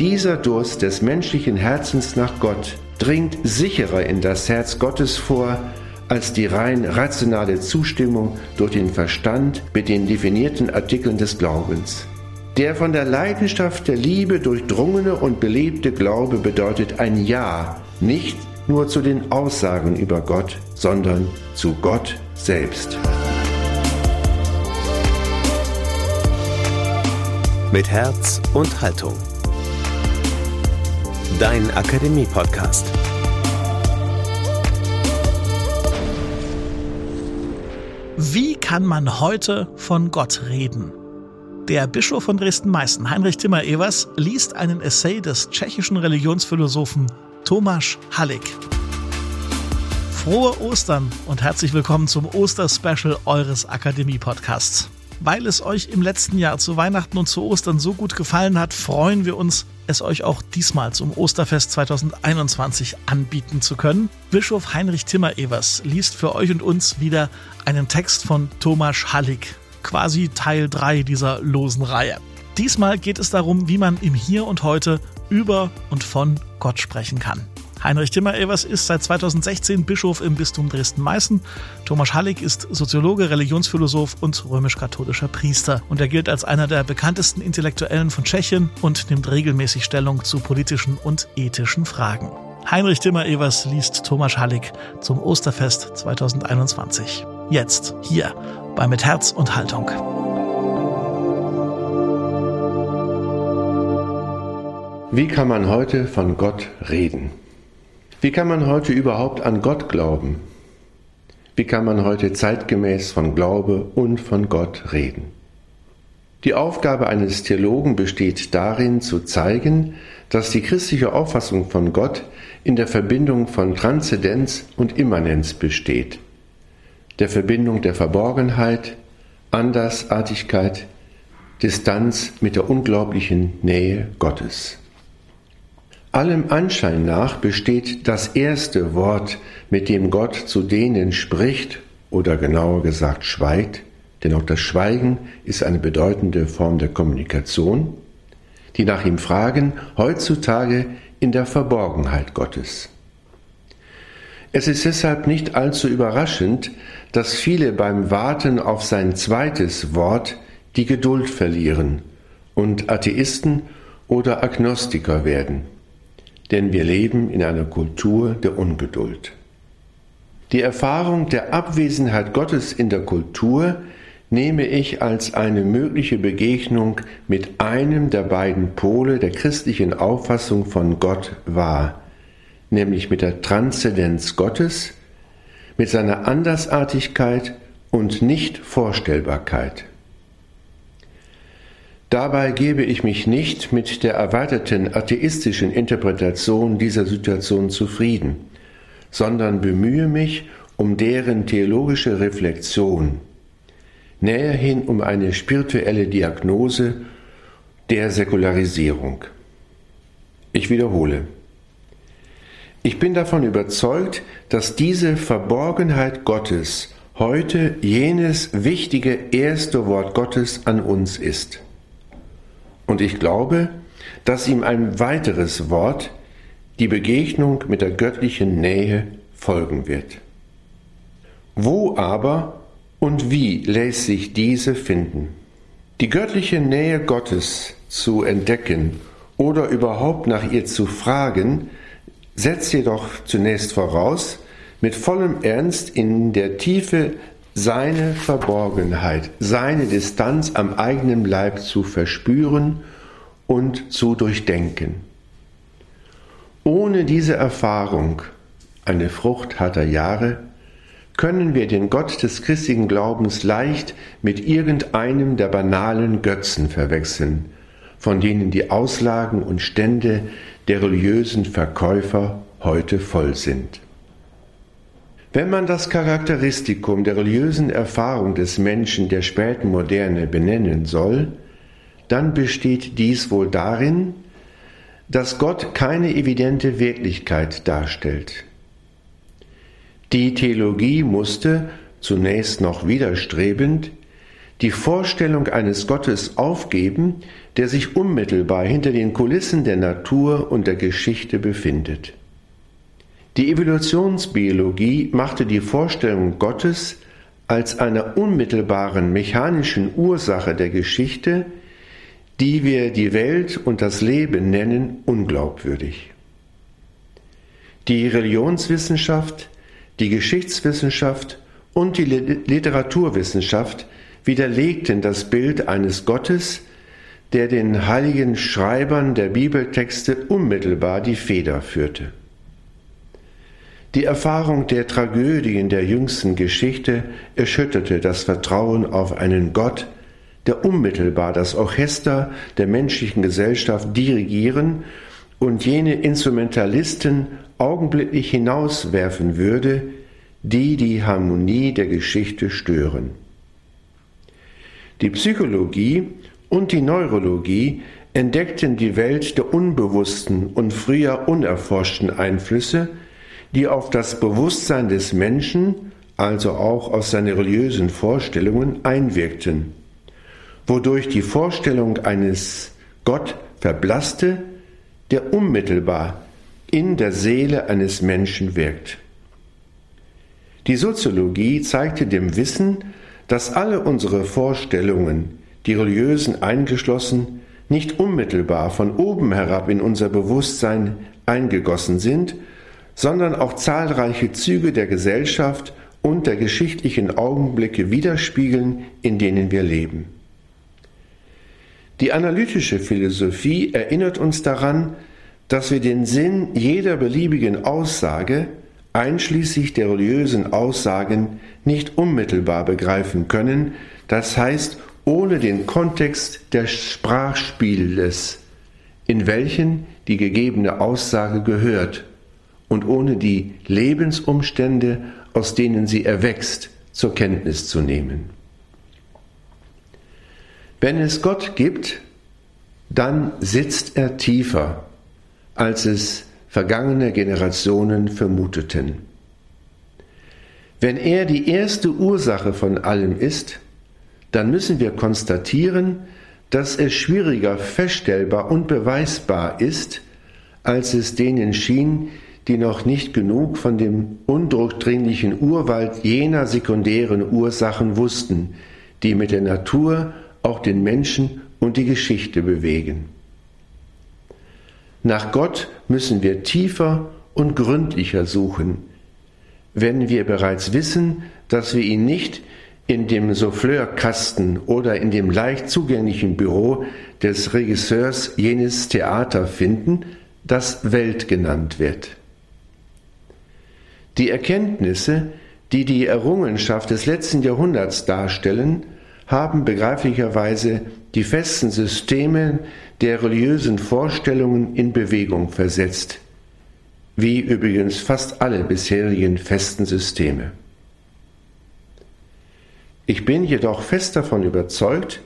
Dieser Durst des menschlichen Herzens nach Gott dringt sicherer in das Herz Gottes vor, als die rein rationale Zustimmung durch den Verstand mit den definierten Artikeln des Glaubens. Der von der Leidenschaft der Liebe durchdrungene und belebte Glaube bedeutet ein Ja, nicht nur zu den Aussagen über Gott, sondern zu Gott selbst. Mit Herz und Haltung. Dein Akademie-Podcast. Wie kann man heute von Gott reden? Der Bischof von Dresden-Meißen, Heinrich Timmerevers, liest einen Essay des tschechischen Religionsphilosophen Tomáš Halík. Frohe Ostern und herzlich willkommen zum Osterspecial eures Akademie-Podcasts. Weil es euch im letzten Jahr zu Weihnachten und zu Ostern so gut gefallen hat, freuen wir uns, es euch auch diesmal zum Osterfest 2021 anbieten zu können. Bischof Heinrich Timmerevers liest für euch und uns wieder einen Text von Tomáš Halík, quasi Teil 3 dieser losen Reihe. Diesmal geht es darum, wie man im Hier und Heute über und von Gott sprechen kann. Heinrich Timmerevers ist seit 2016 Bischof im Bistum Dresden-Meißen. Tomáš Halík ist Soziologe, Religionsphilosoph und römisch-katholischer Priester. Und er gilt als einer der bekanntesten Intellektuellen von Tschechien und nimmt regelmäßig Stellung zu politischen und ethischen Fragen. Heinrich Timmerevers liest Tomáš Halík zum Osterfest 2021. Jetzt, hier, bei Mit Herz und Haltung. Wie kann man heute von Gott reden? Wie kann man heute überhaupt an Gott glauben? Wie kann man heute zeitgemäß von Glaube und von Gott reden? Die Aufgabe eines Theologen besteht darin, zu zeigen, dass die christliche Auffassung von Gott in der Verbindung von Transzendenz und Immanenz besteht, der Verbindung der Verborgenheit, Andersartigkeit, Distanz mit der unglaublichen Nähe Gottes. Allem Anschein nach besteht das erste Wort, mit dem Gott zu denen spricht, oder genauer gesagt schweigt, denn auch das Schweigen ist eine bedeutende Form der Kommunikation, die nach ihm fragen, heutzutage in der Verborgenheit Gottes. Es ist deshalb nicht allzu überraschend, dass viele beim Warten auf sein zweites Wort die Geduld verlieren und Atheisten oder Agnostiker werden. Denn wir leben in einer Kultur der Ungeduld. Die Erfahrung der Abwesenheit Gottes in der Kultur nehme ich als eine mögliche Begegnung mit einem der beiden Pole der christlichen Auffassung von Gott wahr, nämlich mit der Transzendenz Gottes, mit seiner Andersartigkeit und Nichtvorstellbarkeit. Dabei gebe ich mich nicht mit der erweiterten atheistischen Interpretation dieser Situation zufrieden, sondern bemühe mich um deren theologische Reflexion, näherhin um eine spirituelle Diagnose der Säkularisierung. Ich wiederhole: Ich bin davon überzeugt, dass diese Verborgenheit Gottes heute jenes wichtige erste Wort Gottes an uns ist. Und ich glaube, dass ihm ein weiteres Wort, die Begegnung mit der göttlichen Nähe, folgen wird. Wo aber und wie lässt sich diese finden? Die göttliche Nähe Gottes zu entdecken oder überhaupt nach ihr zu fragen, setzt jedoch zunächst voraus, mit vollem Ernst in der Tiefe seine Verborgenheit, seine Distanz am eigenen Leib zu verspüren und zu durchdenken. Ohne diese Erfahrung, eine Frucht harter Jahre, können wir den Gott des christlichen Glaubens leicht mit irgendeinem der banalen Götzen verwechseln, von denen die Auslagen und Stände der religiösen Verkäufer heute voll sind. Wenn man das Charakteristikum der religiösen Erfahrung des Menschen der späten Moderne benennen soll, dann besteht dies wohl darin, dass Gott keine evidente Wirklichkeit darstellt. Die Theologie musste, zunächst noch widerstrebend, die Vorstellung eines Gottes aufgeben, der sich unmittelbar hinter den Kulissen der Natur und der Geschichte befindet. Die Evolutionsbiologie machte die Vorstellung Gottes als einer unmittelbaren mechanischen Ursache der Geschichte, die wir die Welt und das Leben nennen, unglaubwürdig. Die Religionswissenschaft, die Geschichtswissenschaft und die Literaturwissenschaft widerlegten das Bild eines Gottes, der den heiligen Schreibern der Bibeltexte unmittelbar die Feder führte. Die Erfahrung der Tragödien der jüngsten Geschichte erschütterte das Vertrauen auf einen Gott, der unmittelbar das Orchester der menschlichen Gesellschaft dirigieren und jene Instrumentalisten augenblicklich hinauswerfen würde, die die Harmonie der Geschichte stören. Die Psychologie und die Neurologie entdeckten die Welt der unbewussten und früher unerforschten Einflüsse, die auf das Bewusstsein des Menschen, also auch auf seine religiösen Vorstellungen, einwirkten, wodurch die Vorstellung eines Gott verblasste, der unmittelbar in der Seele eines Menschen wirkt. Die Soziologie zeigte dem Wissen, dass alle unsere Vorstellungen, die religiösen eingeschlossen, nicht unmittelbar von oben herab in unser Bewusstsein eingegossen sind, sondern auch zahlreiche Züge der Gesellschaft und der geschichtlichen Augenblicke widerspiegeln, in denen wir leben. Die analytische Philosophie erinnert uns daran, dass wir den Sinn jeder beliebigen Aussage, einschließlich der religiösen Aussagen, nicht unmittelbar begreifen können, das heißt ohne den Kontext des Sprachspieles, in welchen die gegebene Aussage gehört, und ohne die Lebensumstände, aus denen sie erwächst, zur Kenntnis zu nehmen. Wenn es Gott gibt, dann sitzt er tiefer, als es vergangene Generationen vermuteten. Wenn er die erste Ursache von allem ist, dann müssen wir konstatieren, dass es schwieriger feststellbar und beweisbar ist, als es denen schien, die noch nicht genug von dem undurchdringlichen Urwald jener sekundären Ursachen wussten, die mit der Natur auch den Menschen und die Geschichte bewegen. Nach Gott müssen wir tiefer und gründlicher suchen, wenn wir bereits wissen, dass wir ihn nicht in dem Souffleurkasten oder in dem leicht zugänglichen Büro des Regisseurs jenes Theater finden, das Welt genannt wird. Die Erkenntnisse, die die Errungenschaft des letzten Jahrhunderts darstellen, haben begreiflicherweise die festen Systeme der religiösen Vorstellungen in Bewegung versetzt, wie übrigens fast alle bisherigen festen Systeme. Ich bin jedoch fest davon überzeugt,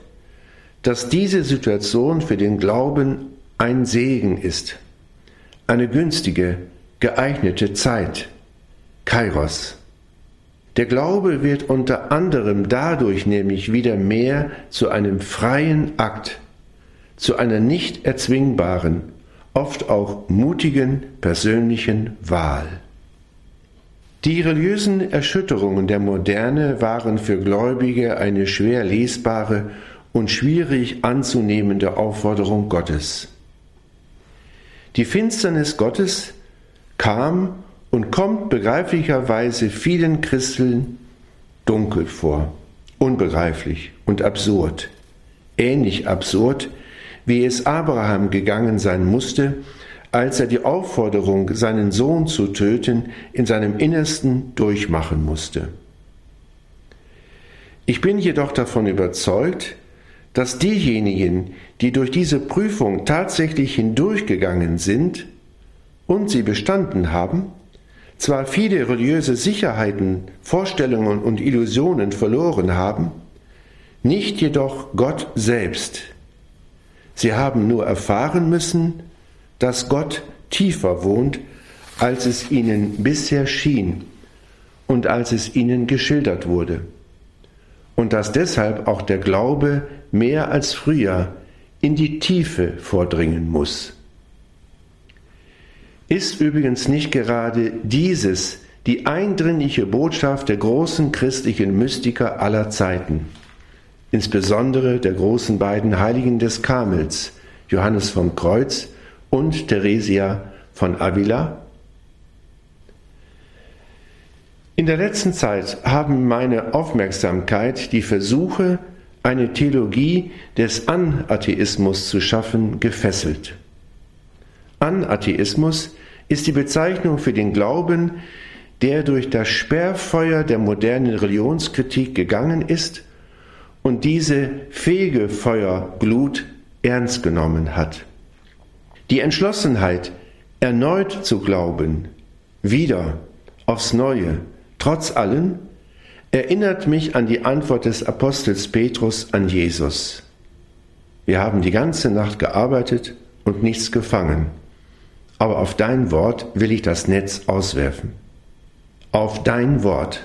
dass diese Situation für den Glauben ein Segen ist, eine günstige, geeignete Zeit, Kairos. Der Glaube wird unter anderem dadurch nämlich wieder mehr zu einem freien Akt, zu einer nicht erzwingbaren, oft auch mutigen persönlichen Wahl. Die religiösen Erschütterungen der Moderne waren für Gläubige eine schwer lesbare und schwierig anzunehmende Aufforderung Gottes. Die Finsternis Gottes kam und kommt begreiflicherweise vielen Christen dunkel vor, unbegreiflich und absurd, ähnlich absurd, wie es Abraham gegangen sein musste, als er die Aufforderung, seinen Sohn zu töten, in seinem Innersten durchmachen musste. Ich bin jedoch davon überzeugt, dass diejenigen, die durch diese Prüfung tatsächlich hindurchgegangen sind und sie bestanden haben, zwar viele religiöse Sicherheiten, Vorstellungen und Illusionen verloren haben, nicht jedoch Gott selbst. Sie haben nur erfahren müssen, dass Gott tiefer wohnt, als es ihnen bisher schien und als es ihnen geschildert wurde, und dass deshalb auch der Glaube mehr als früher in die Tiefe vordringen muss. Ist übrigens nicht gerade dieses die eindringliche Botschaft der großen christlichen Mystiker aller Zeiten, insbesondere der großen beiden Heiligen des Karmels, Johannes vom Kreuz und Theresia von Avila? In der letzten Zeit haben meine Aufmerksamkeit die Versuche, eine Theologie des Anatheismus zu schaffen, gefesselt. Anatheismus ist die Bezeichnung für den Glauben, der durch das Sperrfeuer der modernen Religionskritik gegangen ist und diese Fegefeuerglut ernst genommen hat. Die Entschlossenheit, erneut zu glauben, wieder, aufs Neue, trotz allem, erinnert mich an die Antwort des Apostels Petrus an Jesus. Wir haben die ganze Nacht gearbeitet und nichts gefangen, aber auf dein Wort will ich das Netz auswerfen. Auf dein Wort,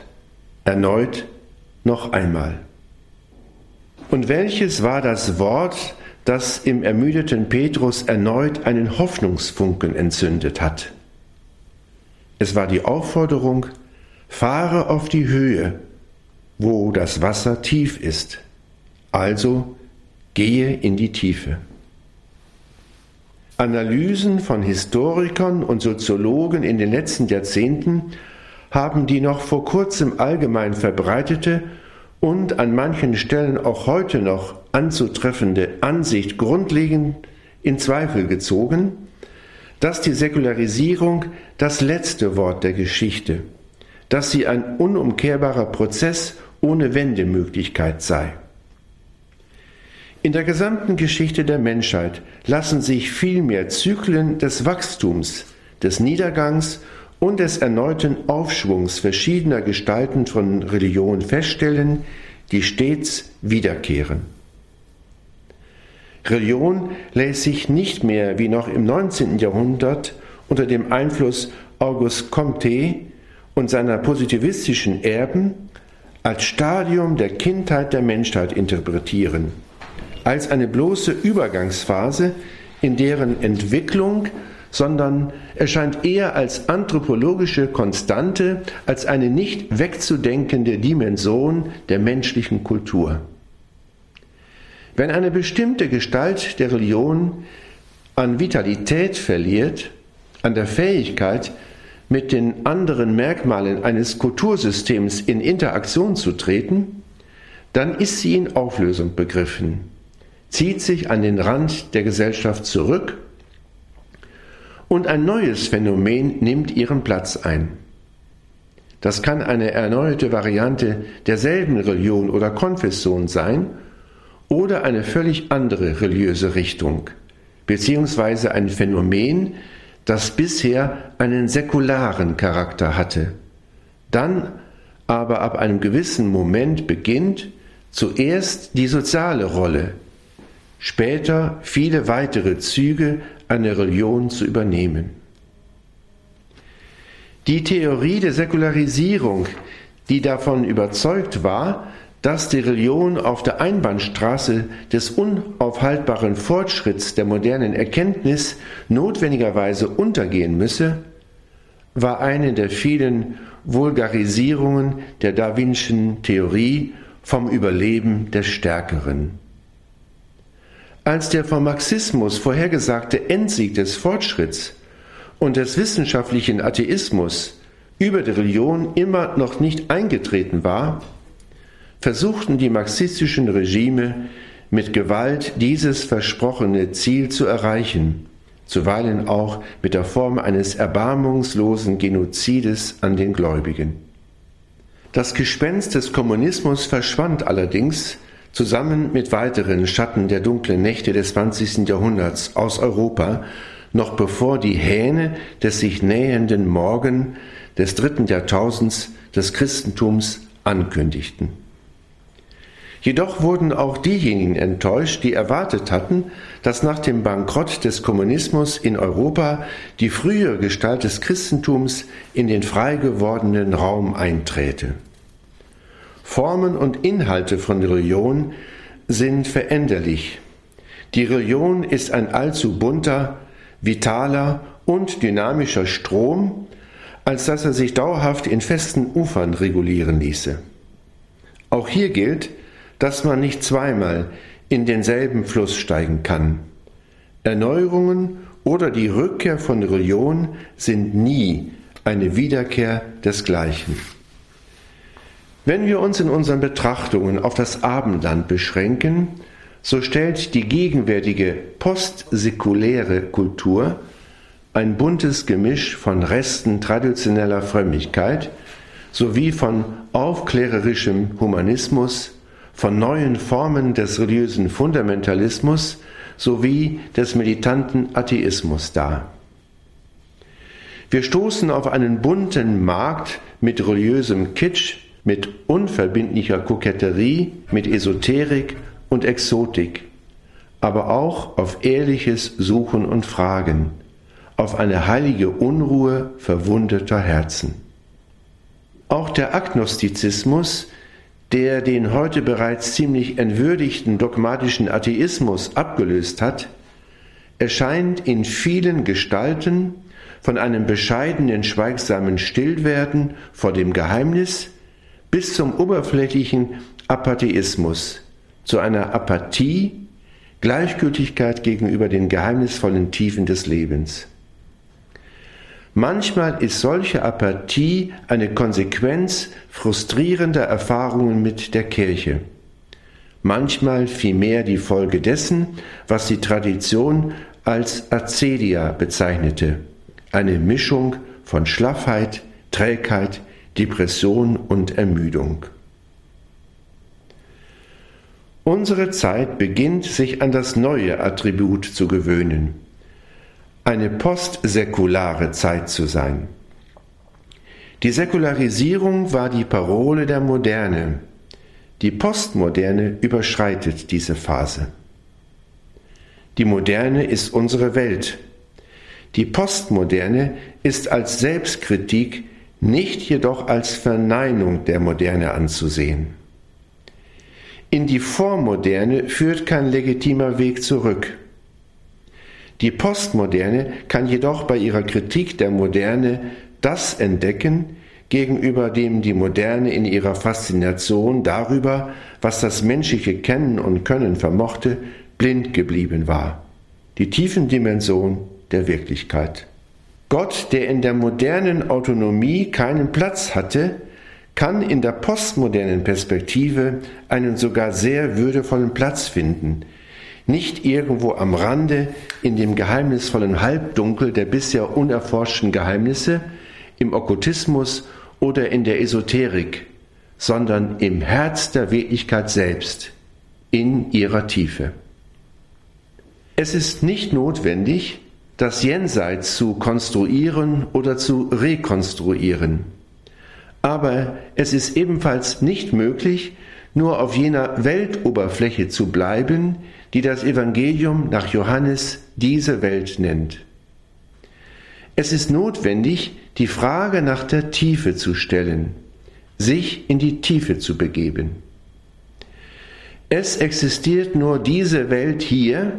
erneut, noch einmal. Und welches war das Wort, das im ermüdeten Petrus erneut einen Hoffnungsfunken entzündet hat? Es war die Aufforderung, fahre auf die Höhe, wo das Wasser tief ist, also gehe in die Tiefe. Analysen von Historikern und Soziologen in den letzten Jahrzehnten haben die noch vor kurzem allgemein verbreitete und an manchen Stellen auch heute noch anzutreffende Ansicht grundlegend in Zweifel gezogen, dass die Säkularisierung das letzte Wort der Geschichte, dass sie ein unumkehrbarer Prozess ohne Wendemöglichkeit sei. In der gesamten Geschichte der Menschheit lassen sich vielmehr Zyklen des Wachstums, des Niedergangs und des erneuten Aufschwungs verschiedener Gestalten von Religion feststellen, die stets wiederkehren. Religion lässt sich nicht mehr wie noch im 19. Jahrhundert unter dem Einfluss Auguste Comte und seiner positivistischen Erben als Stadium der Kindheit der Menschheit interpretieren, als eine bloße Übergangsphase, in deren Entwicklung, sondern erscheint eher als anthropologische Konstante, als eine nicht wegzudenkende Dimension der menschlichen Kultur. Wenn eine bestimmte Gestalt der Religion an Vitalität verliert, an der Fähigkeit, mit den anderen Merkmalen eines Kultursystems in Interaktion zu treten, dann ist sie in Auflösung begriffen, zieht sich an den Rand der Gesellschaft zurück und ein neues Phänomen nimmt ihren Platz ein. Das kann eine erneute Variante derselben Religion oder Konfession sein oder eine völlig andere religiöse Richtung, beziehungsweise ein Phänomen, das bisher einen säkularen Charakter hatte, dann aber ab einem gewissen Moment beginnt zuerst die soziale Rolle, später viele weitere Züge einer Religion zu übernehmen. Die Theorie der Säkularisierung, die davon überzeugt war, dass die Religion auf der Einbahnstraße des unaufhaltbaren Fortschritts der modernen Erkenntnis notwendigerweise untergehen müsse, war eine der vielen Vulgarisierungen der darwinschen Theorie vom Überleben des Stärkeren. Als der vom Marxismus vorhergesagte Endsieg des Fortschritts und des wissenschaftlichen Atheismus über die Religion immer noch nicht eingetreten war, versuchten die marxistischen Regime mit Gewalt dieses versprochene Ziel zu erreichen, zuweilen auch mit der Form eines erbarmungslosen Genozides an den Gläubigen. Das Gespenst des Kommunismus verschwand allerdings zusammen mit weiteren Schatten der dunklen Nächte des 20. Jahrhunderts aus Europa, noch bevor die Hähne des sich nähernden Morgen des 3. Jahrtausends des Christentums ankündigten. Jedoch wurden auch diejenigen enttäuscht, die erwartet hatten, dass nach dem Bankrott des Kommunismus in Europa die frühe Gestalt des Christentums in den frei gewordenen Raum einträte. Formen und Inhalte von Religion sind veränderlich. Die Religion ist ein allzu bunter, vitaler und dynamischer Strom, als dass er sich dauerhaft in festen Ufern regulieren ließe. Auch hier gilt, dass man nicht zweimal in denselben Fluss steigen kann. Erneuerungen oder die Rückkehr von Religion sind nie eine Wiederkehr desgleichen. Wenn wir uns in unseren Betrachtungen auf das Abendland beschränken, so stellt die gegenwärtige postsäkuläre Kultur ein buntes Gemisch von Resten traditioneller Frömmigkeit sowie von aufklärerischem Humanismus, von neuen Formen des religiösen Fundamentalismus sowie des militanten Atheismus dar. Wir stoßen auf einen bunten Markt mit religiösem Kitsch, mit unverbindlicher Koketterie, mit Esoterik und Exotik, aber auch auf ehrliches Suchen und Fragen, auf eine heilige Unruhe verwundeter Herzen. Auch der Agnostizismus, der den heute bereits ziemlich entwürdigten dogmatischen Atheismus abgelöst hat, erscheint in vielen Gestalten von einem bescheidenen, schweigsamen Stillwerden vor dem Geheimnis bis zum oberflächlichen Apatheismus, zu einer Apathie, Gleichgültigkeit gegenüber den geheimnisvollen Tiefen des Lebens. Manchmal ist solche Apathie eine Konsequenz frustrierender Erfahrungen mit der Kirche. Manchmal vielmehr die Folge dessen, was die Tradition als Acedia bezeichnete. Eine Mischung von Schlaffheit, Trägheit, Depression und Ermüdung. Unsere Zeit beginnt, sich an das neue Attribut zu gewöhnen. Eine postsäkulare Zeit zu sein. Die Säkularisierung war die Parole der Moderne. Die Postmoderne überschreitet diese Phase. Die Moderne ist unsere Welt. Die Postmoderne ist als Selbstkritik, nicht jedoch als Verneinung der Moderne anzusehen. In die Vormoderne führt kein legitimer Weg zurück. Die Postmoderne kann jedoch bei ihrer Kritik der Moderne das entdecken, gegenüber dem die Moderne in ihrer Faszination darüber, was das menschliche Kennen und Können vermochte, blind geblieben war. Die tiefen Dimensionen der Wirklichkeit. Gott, der in der modernen Autonomie keinen Platz hatte, kann in der postmodernen Perspektive einen sogar sehr würdevollen Platz finden, nicht irgendwo am Rande, in dem geheimnisvollen Halbdunkel der bisher unerforschten Geheimnisse, im Okkultismus oder in der Esoterik, sondern im Herz der Wirklichkeit selbst, in ihrer Tiefe. Es ist nicht notwendig, das Jenseits zu konstruieren oder zu rekonstruieren. Aber es ist ebenfalls nicht möglich, nur auf jener Weltoberfläche zu bleiben, die das Evangelium nach Johannes diese Welt nennt. Es ist notwendig, die Frage nach der Tiefe zu stellen, sich in die Tiefe zu begeben. Es existiert nur diese Welt hier,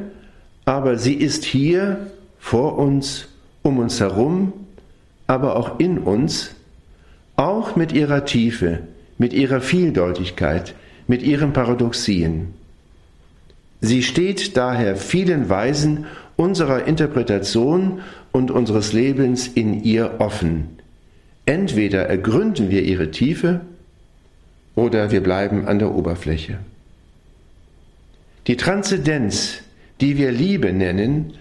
aber sie ist hier, vor uns, um uns herum, aber auch in uns, auch mit ihrer Tiefe, mit ihrer Vieldeutigkeit, mit ihren Paradoxien. Sie steht daher vielen Weisen unserer Interpretation und unseres Lebens in ihr offen. Entweder ergründen wir ihre Tiefe oder wir bleiben an der Oberfläche. Die Transzendenz, die wir Liebe nennen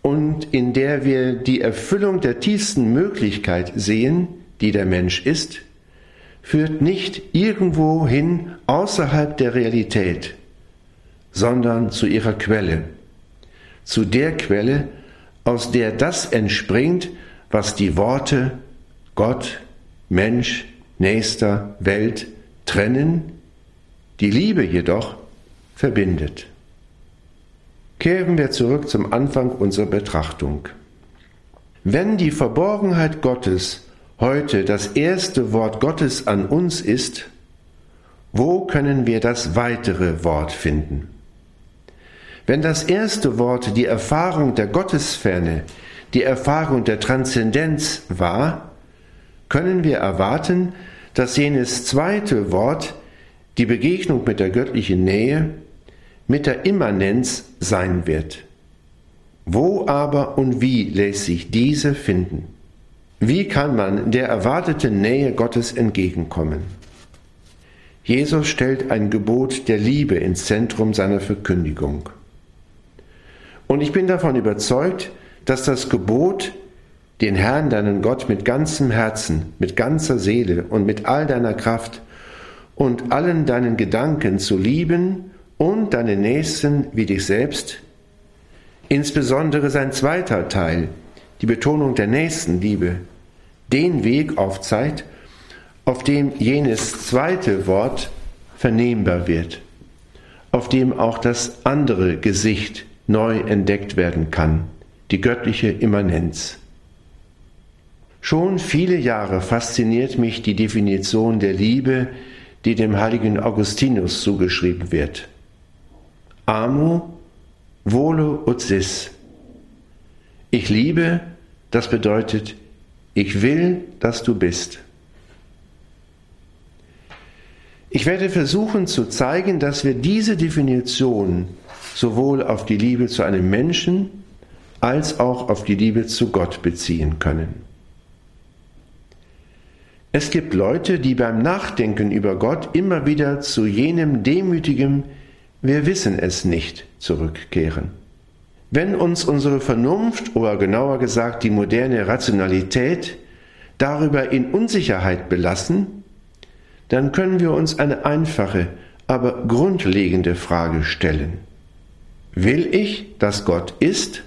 und in der wir die Erfüllung der tiefsten Möglichkeit sehen, die der Mensch ist, führt nicht irgendwo hin außerhalb der Realität, sondern zu ihrer Quelle, zu der Quelle, aus der das entspringt, was die Worte Gott, Mensch, Nächster, Welt trennen, die Liebe jedoch verbindet. Kehren wir zurück zum Anfang unserer Betrachtung. Wenn die Verborgenheit Gottes heute das erste Wort Gottes an uns ist Wo können wir das weitere Wort finden? Wenn das erste Wort die Erfahrung der Gottesferne, die Erfahrung der Transzendenz war, können wir erwarten, dass jenes zweite Wort, die Begegnung mit der göttlichen Nähe, mit der Immanenz sein wird. Wo aber und wie lässt sich diese finden? Wie kann man der erwarteten Nähe Gottes entgegenkommen? Jesus stellt ein Gebot der Liebe ins Zentrum seiner Verkündigung. Und ich bin davon überzeugt, dass das Gebot, den Herrn, deinen Gott, mit ganzem Herzen, mit ganzer Seele und mit all deiner Kraft und allen deinen Gedanken zu lieben und deinen Nächsten wie dich selbst, insbesondere sein zweiter Teil, die Betonung der Nächstenliebe, den Weg aufzeigt, auf dem jenes zweite Wort vernehmbar wird, auf dem auch das andere Gesicht neu entdeckt werden kann, die göttliche Immanenz. Schon viele Jahre fasziniert mich die Definition der Liebe, die dem heiligen Augustinus zugeschrieben wird. Amo volo ut sis. Ich liebe, das bedeutet, ich will, dass du bist. Ich werde versuchen zu zeigen, dass wir diese Definition sowohl auf die Liebe zu einem Menschen als auch auf die Liebe zu Gott beziehen können. Es gibt Leute, die beim Nachdenken über Gott immer wieder zu jenem demütigen „Wir wissen es nicht“ zurückkehren. Wenn uns unsere Vernunft, oder genauer gesagt die moderne Rationalität, darüber in Unsicherheit belassen, dann können wir uns eine einfache, aber grundlegende Frage stellen. Will ich, dass Gott ist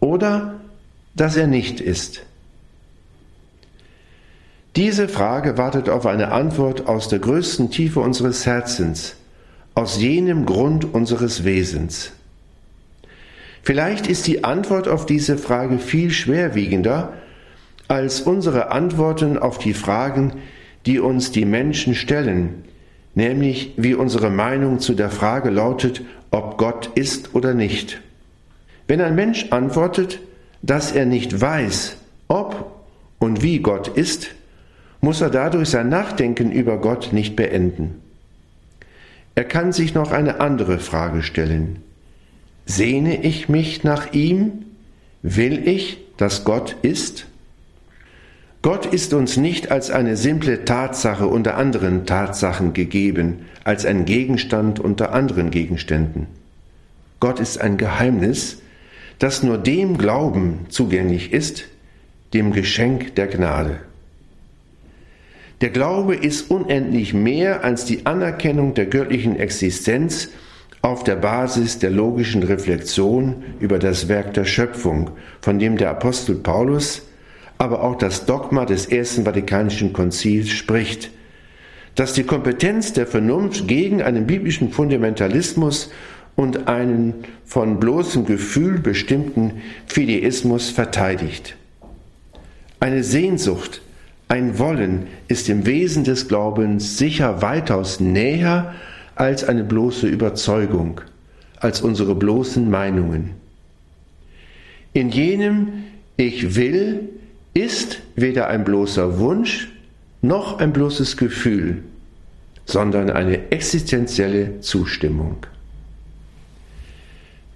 oder dass er nicht ist? Diese Frage wartet auf eine Antwort aus der größten Tiefe unseres Herzens, aus jenem Grund unseres Wesens. Vielleicht ist die Antwort auf diese Frage viel schwerwiegender als unsere Antworten auf die Fragen, die uns die Menschen stellen, nämlich wie unsere Meinung zu der Frage lautet, ob Gott ist oder nicht. Wenn ein Mensch antwortet, dass er nicht weiß, ob und wie Gott ist, muss er dadurch sein Nachdenken über Gott nicht beenden. Er kann sich noch eine andere Frage stellen. Sehne ich mich nach ihm? Will ich, dass Gott ist? Gott ist uns nicht als eine simple Tatsache unter anderen Tatsachen gegeben, als ein Gegenstand unter anderen Gegenständen. Gott ist ein Geheimnis, das nur dem Glauben zugänglich ist, dem Geschenk der Gnade. Der Glaube ist unendlich mehr als die Anerkennung der göttlichen Existenz auf der Basis der logischen Reflexion über das Werk der Schöpfung, von dem der Apostel Paulus, aber auch das Dogma des Ersten Vatikanischen Konzils spricht, dass die Kompetenz der Vernunft gegen einen biblischen Fundamentalismus und einen von bloßem Gefühl bestimmten Fideismus verteidigt. Eine Sehnsucht, ein Wollen ist im Wesen des Glaubens sicher weitaus näher als eine bloße Überzeugung, als unsere bloßen Meinungen. In jenem Ich will ist weder ein bloßer Wunsch noch ein bloßes Gefühl, sondern eine existenzielle Zustimmung.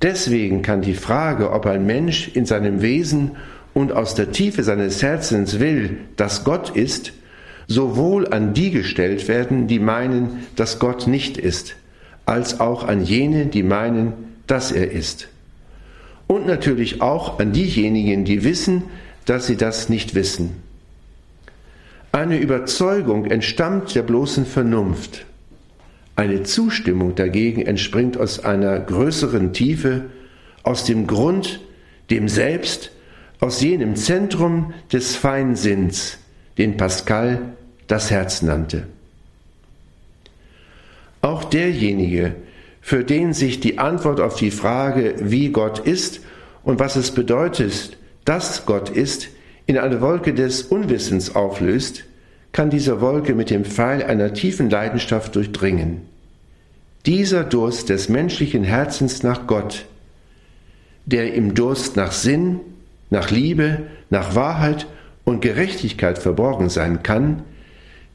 Deswegen kann die Frage, ob ein Mensch in seinem Wesen und aus der Tiefe seines Herzens will, dass Gott ist, sowohl an die gestellt werden, die meinen, dass Gott nicht ist, als auch an jene, die meinen, dass er ist. Und natürlich auch an diejenigen, die wissen, dass sie das nicht wissen. Eine Überzeugung entstammt der bloßen Vernunft. Eine Zustimmung dagegen entspringt aus einer größeren Tiefe, aus dem Grund, dem Selbst, aus jenem Zentrum des Feinsinns, den Pascal das Herz nannte. Auch derjenige, für den sich die Antwort auf die Frage, wie Gott ist und was es bedeutet, dass Gott ist, in eine Wolke des Unwissens auflöst, kann diese Wolke mit dem Pfeil einer tiefen Leidenschaft durchdringen. Dieser Durst des menschlichen Herzens nach Gott, der im Durst nach Sinn, nach Liebe, nach Wahrheit und Gerechtigkeit verborgen sein kann,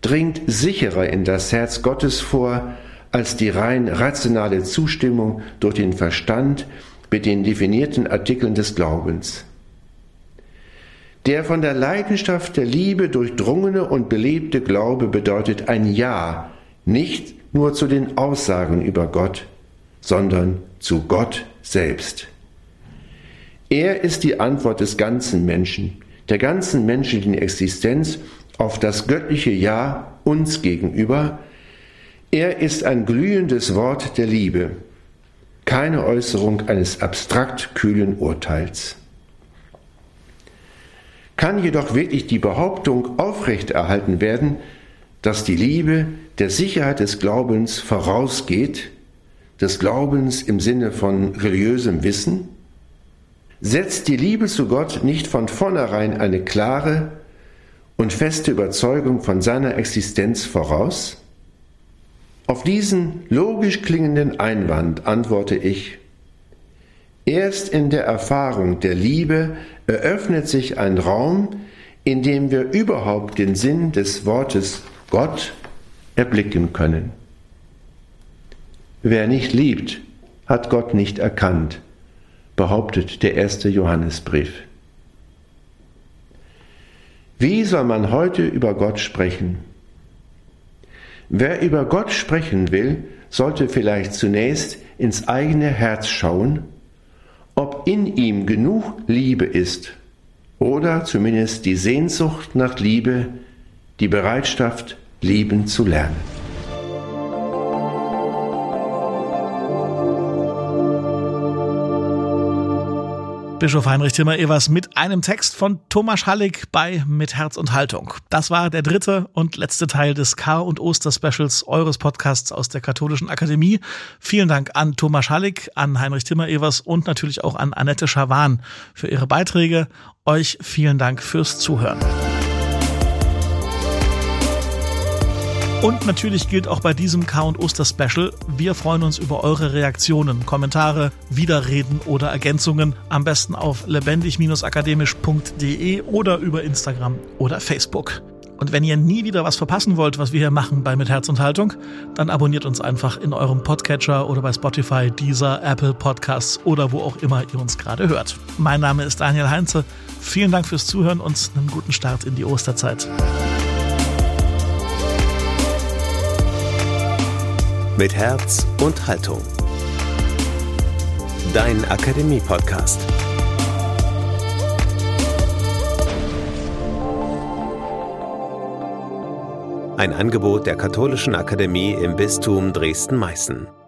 dringt sicherer in das Herz Gottes vor als die rein rationale Zustimmung durch den Verstand mit den definierten Artikeln des Glaubens. Der von der Leidenschaft der Liebe durchdrungene und belebte Glaube bedeutet ein Ja, nicht nur zu den Aussagen über Gott, sondern zu Gott selbst. Er ist die Antwort des ganzen Menschen, der ganzen menschlichen Existenz auf das göttliche Ja uns gegenüber. Er ist ein glühendes Wort der Liebe, keine Äußerung eines abstrakt kühlen Urteils. Kann jedoch wirklich die Behauptung aufrechterhalten werden, dass die Liebe der Sicherheit des Glaubens vorausgeht, des Glaubens im Sinne von religiösem Wissen? Setzt die Liebe zu Gott nicht von vornherein eine klare und feste Überzeugung von seiner Existenz voraus? Auf diesen logisch klingenden Einwand antworte ich: Erst in der Erfahrung der Liebe eröffnet sich ein Raum, in dem wir überhaupt den Sinn des Wortes Gott erblicken können. Wer nicht liebt, hat Gott nicht erkannt, behauptet der erste Johannesbrief. Wie soll man heute über Gott sprechen? Wer über Gott sprechen will, sollte vielleicht zunächst ins eigene Herz schauen, ob in ihm genug Liebe ist oder zumindest die Sehnsucht nach Liebe, die Bereitschaft, lieben zu lernen. Bischof Heinrich Timmerevers mit einem Text von Tomáš Halík bei Mit Herz und Haltung. Das war der dritte und letzte Teil des Kar- und Oster-Specials eures Podcasts aus der Katholischen Akademie. Vielen Dank an Tomáš Halík, an Heinrich Timmerevers und natürlich auch an Annette Schavan für ihre Beiträge. Euch vielen Dank fürs Zuhören. Und natürlich gilt auch bei diesem Kar- und Oster-Special, wir freuen uns über eure Reaktionen, Kommentare, Widerreden oder Ergänzungen. Am besten auf lebendig-akademisch.de oder über Instagram oder Facebook. Und wenn ihr nie wieder was verpassen wollt, was wir hier machen bei Mit Herz und Haltung, dann abonniert uns einfach in eurem Podcatcher oder bei Spotify, Deezer, Apple Podcasts oder wo auch immer ihr uns gerade hört. Mein Name ist Daniel Heinze. Vielen Dank fürs Zuhören und einen guten Start in die Osterzeit. Mit Herz und Haltung. Dein Akademie-Podcast. Ein Angebot der Katholischen Akademie im Bistum Dresden-Meißen.